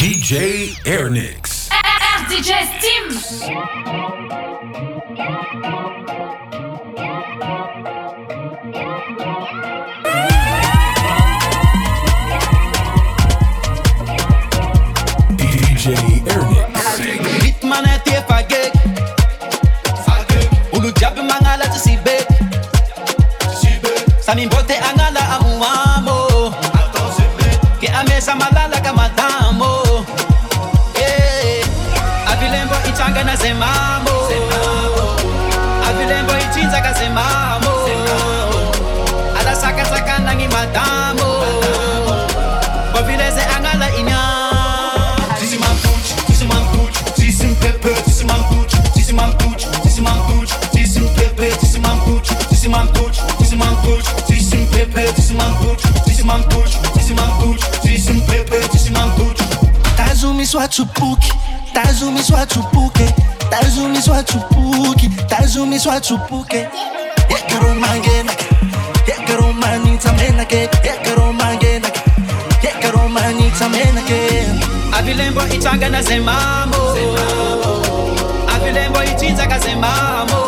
DJ Airnix. DJ Steam. Tazumi swatupuke Yakaro mangena Yakaro manita menake Yakaro mangena Yakaro manita menake Avilembo itanga na zemamo Avilembo itinza ka zemamo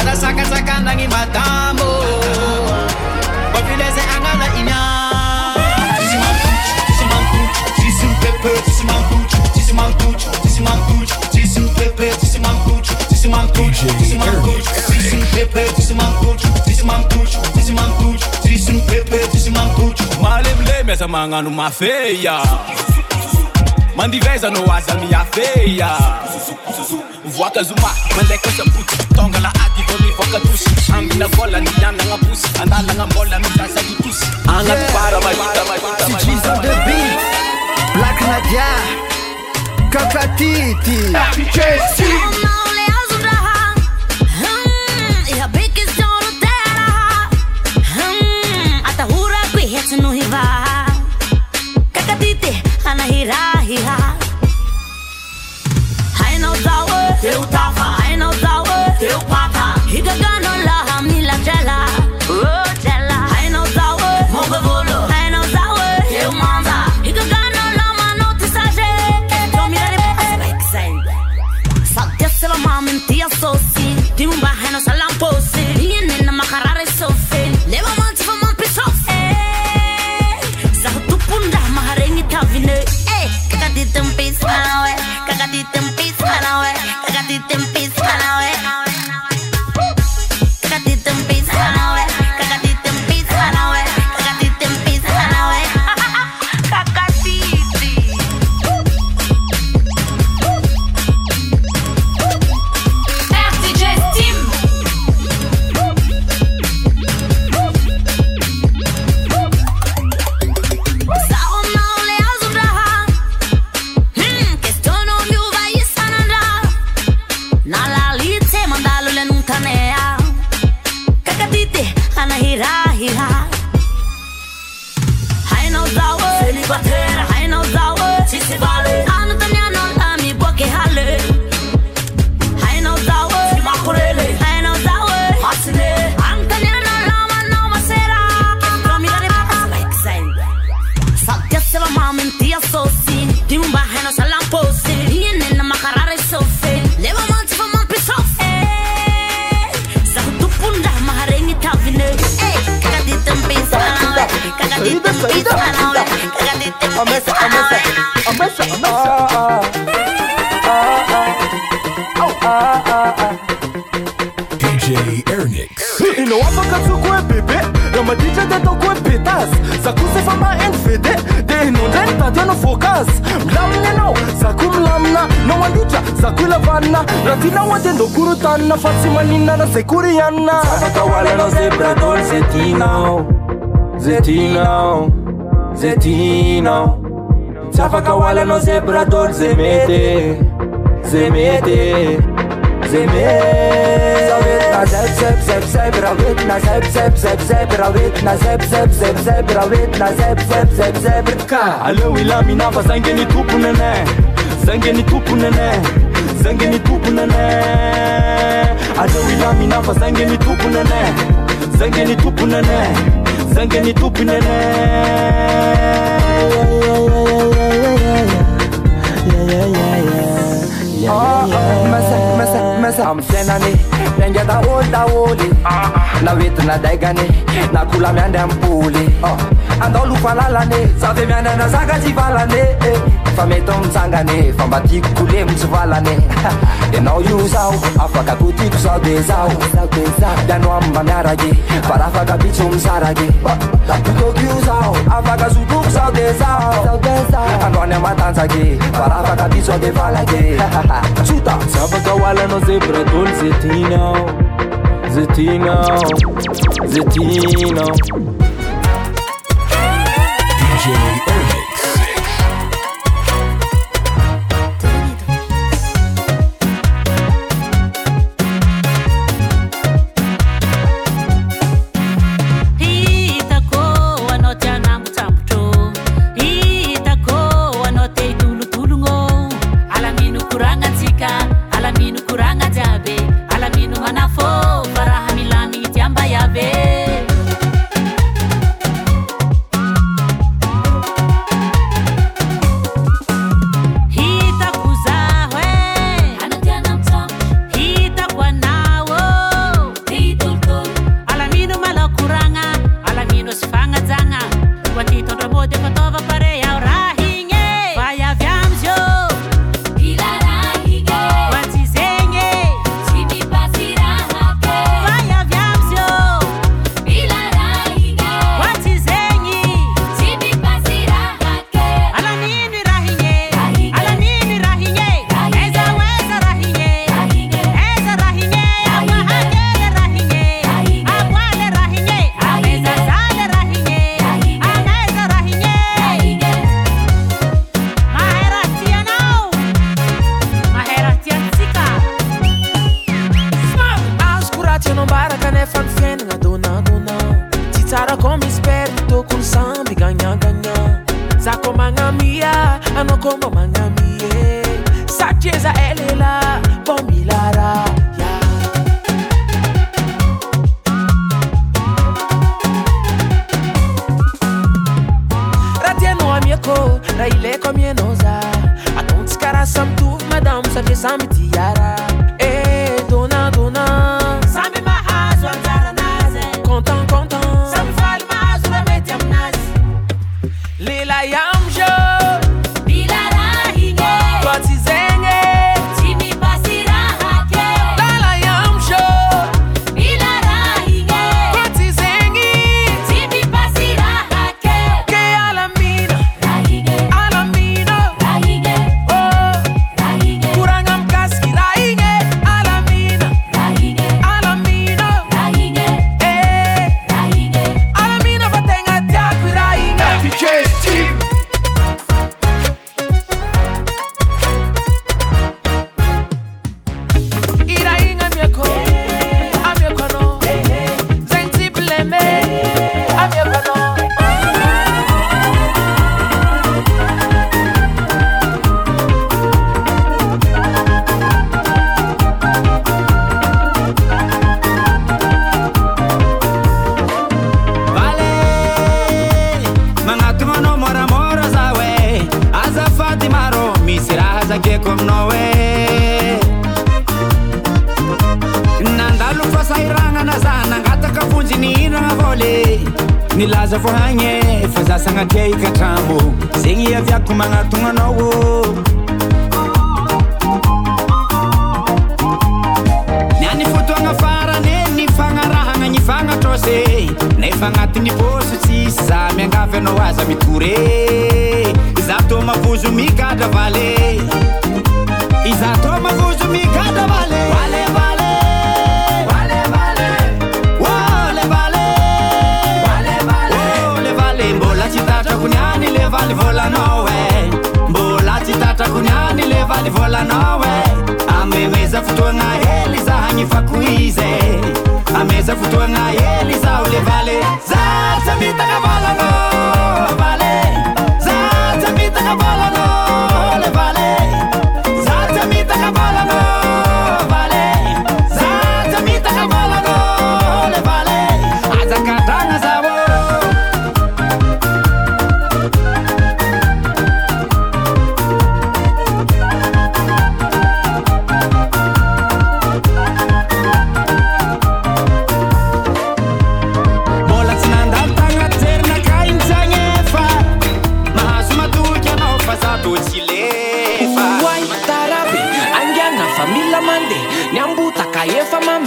Ana saka saka nangi matamo Babileze angala ina Malevlemeza mangano mafeia Mandiveza no azamia feia Voca zuma, meleca saputi Tonga la adi, vomi voca tusi Ambina vola, niyana nga pusi Andala nga mola, mitasa gitusi Anga para, maita Si cheese on the beat Black Nadia Kakatiti DJ Steam Na fatsimanina na sekuriana Sakawaleno zebrador Zetino Sakawaleno zebrador Zemete Zebra Zangeni tupunene wetina daigane na kula mianda mpole andalu falalane save mianda na sanga tivalane fameton sangane fambati kule mtsivalane and all you saw afaka kuti kusa dezao danwa mbanarage farafaka bichum sarage kuto kiusao afaka zutu kusa dezao andone matansage farafaka bicho devalage chuta sabaka wala no zebra dulce tina Zetino DJ Airnix Itakoa note anamtamto Itakoa note idulutulungo Alaminu kuranga tika Alaminu kuranga jabe Alaminu manafo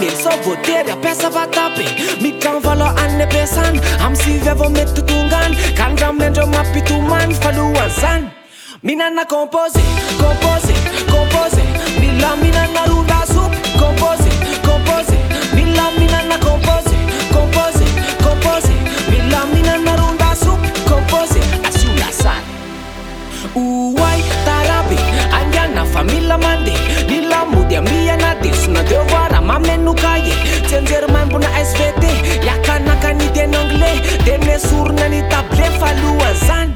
taper, să votere, pe să va tape. Mi kan valo an ne pesan, am si vevo metu tungan, kan gram menjo mapi tu man falu ansan. Minana compose, compose, compose, mi la minana runda sup, compose, compose, mi la minana compose, compose, compose, mi la minana runda sup, compose, asula san. Uai tarabi, anjana famila mande, lila mudia mi anade suna devara mamenu kaye, tenzer man buna SVT, yakana kani denongle, dene surna ni taple falu ansan.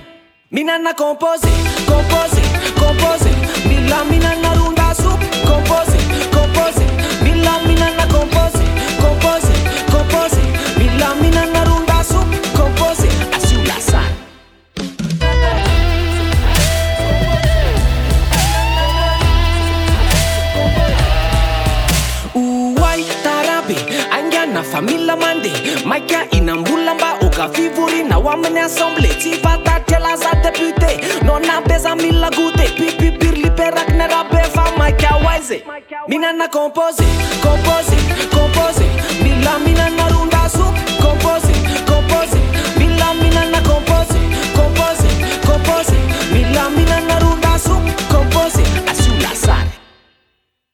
Minana compose, compose, compose, Mila minana runda soup, compose, compose, Mila minana compose, compose, compose, Mila minana runda soup, compose, asula san. Uai tarabi, anjana famila mande, Maika inambulamba oka fivuri na wamene assemble tivata. No na beza mila gute, pipi birli perak ne rabeva mai kia wise. Minana compose, compose, compose, mila minana runda soup, compose, compose, mila minana compose, compose, compose, mila minana runda soup, compose, asula san.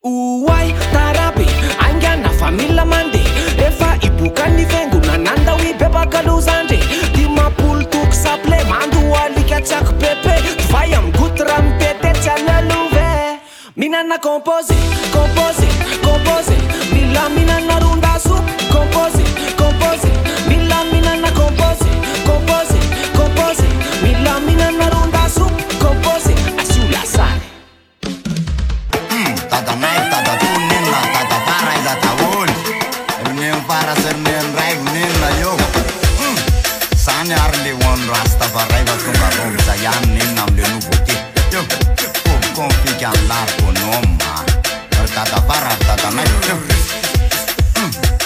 Uwai tarabi, anjana famila mande, eva ibuka ni vengu na nanda wi beba kaluzande. Chak pepe, tvayam gutram pete tjala luve. Minana compose, compose, compose, Mila minana runda soup, compose, compose, Mila minana compose, compose, compose, Mila minana runda soup, compose, asula san. Tata naik, tata tunin lah, tata parai, tata wul. Ebenin para sernin raik nin lah yuk. Sani arli won rasta parai batung karom. Yan nin am le nubuki, yo. Confi can largo noma. Tata para, tata me.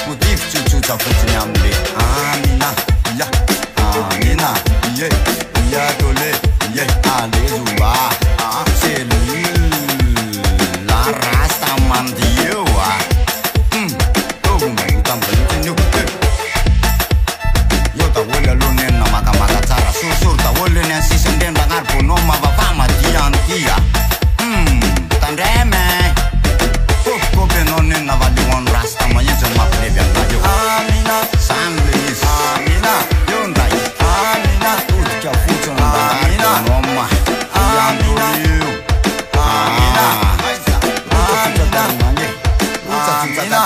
Mutif chuchuta putiamle. Amina, ya, amina, ye, ya dole, ye, aleluya. Selu, la rasta mandioa. Todo me tan bonito. Yo ta huele lunen na maka maka tara. Sur ta huele ne así. No ma va fama di antia. Tandeme. Poco che non è una valuon rasta, ma io sono ma previa da io. Amina, San Luis, Amina, Hyundai, Amina, Uccia Fuccio, Amina, Noma, Amina, Amina, Amina, Amina, Amina,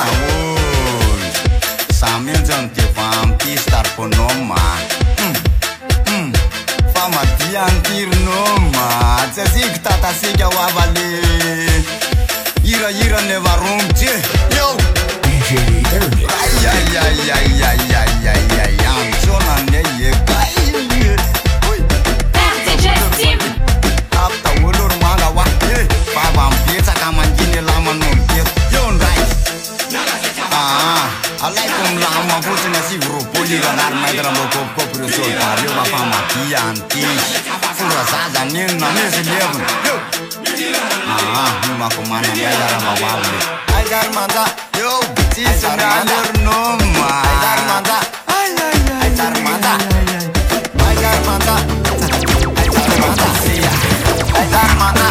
Samil Zanti Fam, Pistar con Noma. Antir noma, zezik tata siga wavale. Ira ira neva rumti. Yo, DJ Airnix. Ay ay ay ay ay ay ay ay. I'm zona neye baile. DJ Steam. Apta ulur magawa. Baba mpieza kamangine lama nonpiet. Yon rice. Alaikum la amma putena sivro poliga narma dramo kop kop rusol pario ma fama tianti. Rasada nina nesse livro. Uma comanda galera babando. Ai garmanda, eu preciso ganhar numa. Ai garmanda, ai ai ai garmanda. Ai garmanda, ai garmanda. Ai garmanda.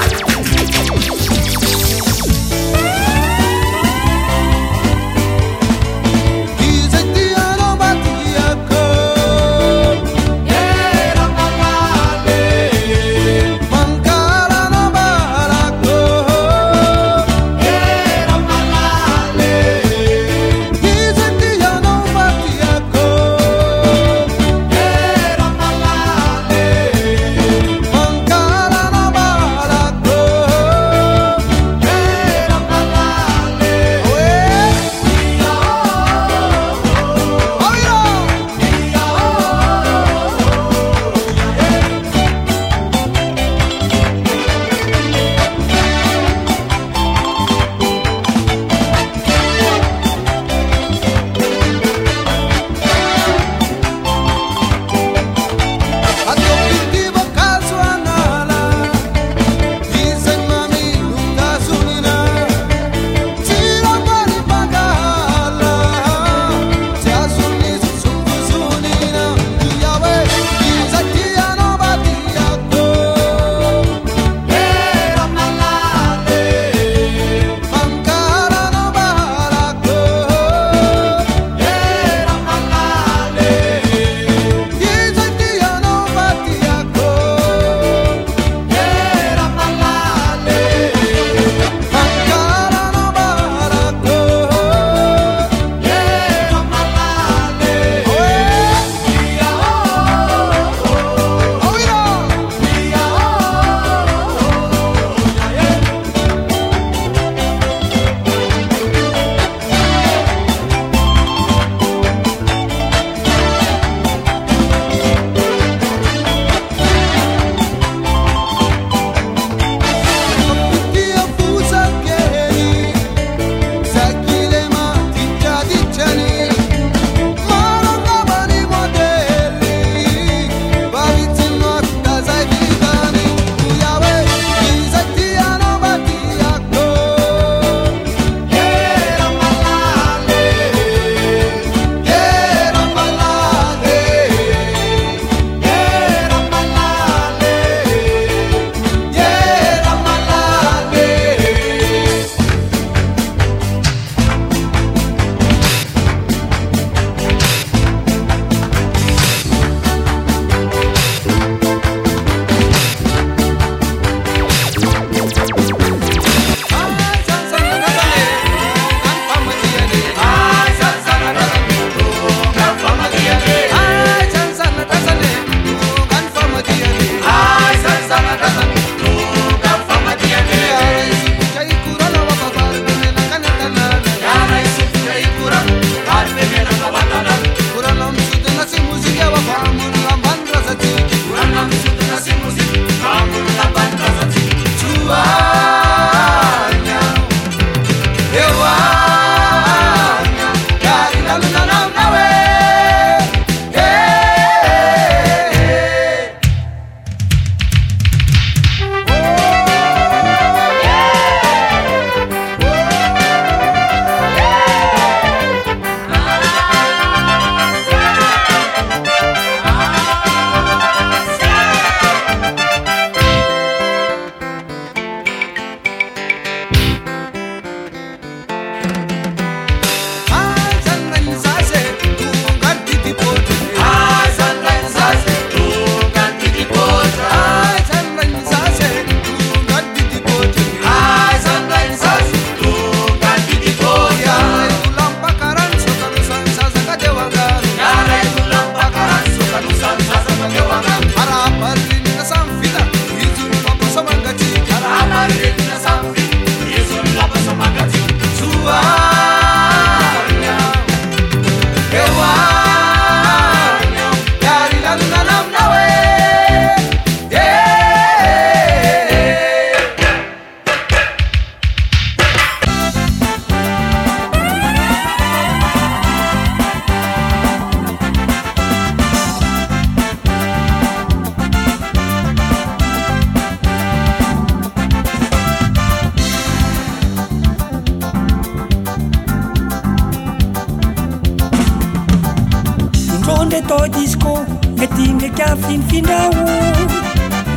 to disco, neti meka finfinda wo,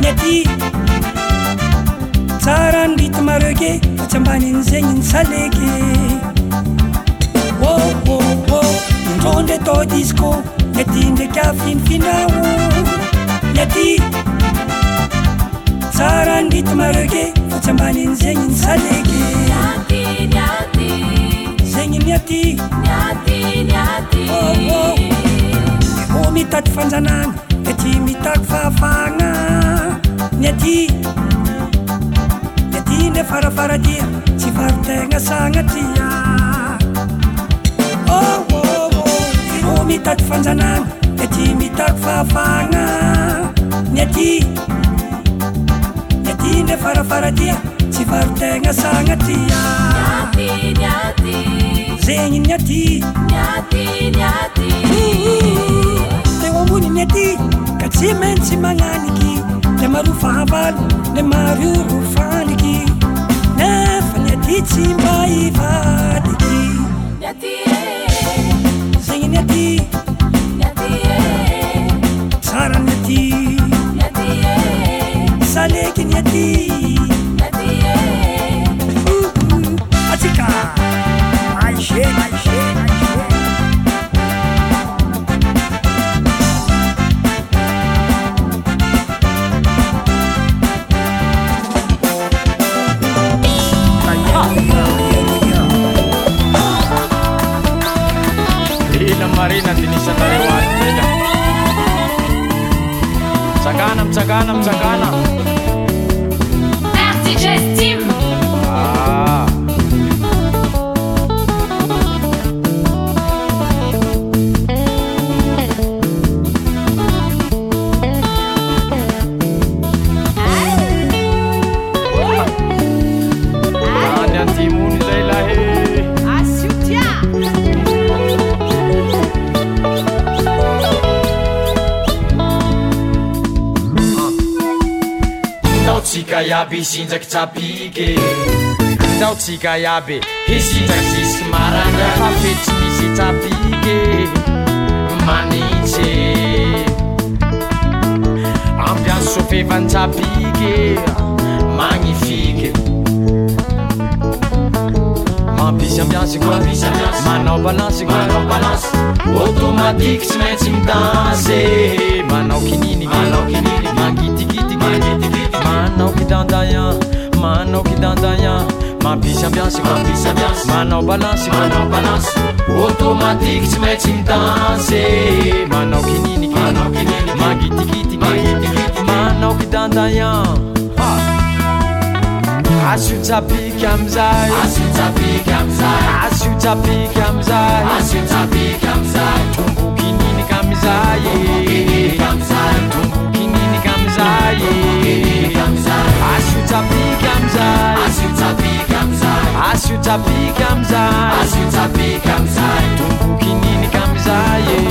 neti tsaran ritma rege, achambani nzengin salege. Wo wo wo, ntonde to disco, neti meka finfinda wo, neti tsaran ritma rege, achambani nzengin salege. Nyati nyati, zengin nyati, nyati nyati. Wo wo. Mitak fanjanan, eti mitak fafanga, neti neti ne fara fara dia, si fartenga sangatia. Oh oh oh, mitak fanjanan, eti mitak fafanga, neti neti ne fara fara dia, si fartenga sangatia. Nyati nyati, zeni nyati, nyati nyati. Neti katsimensi manganiki le marufa haval le marufa niki na faneti simbai vadiki neti sing neti neti sara neti neti saleki neti neti atika aishe aishe Zaganam, zaganam. Merci DJ Steam. Ah. Yabe sinjak tsapike ndao tsika yabe hisinjak sisy maranga hafetsy misy tsapike manitse ambiance sofevantsapike magnifique mampisy ambiance koa manao balance automatique tsy maintsy midanse manao kininy mangitikity manao kidandayan manao kidandayan mampisy ambiance manao balance automatique tsy maintsy midanse manao kininy mangitikity manao kidandayan As you tap it, comes out. As you tap it, comes out.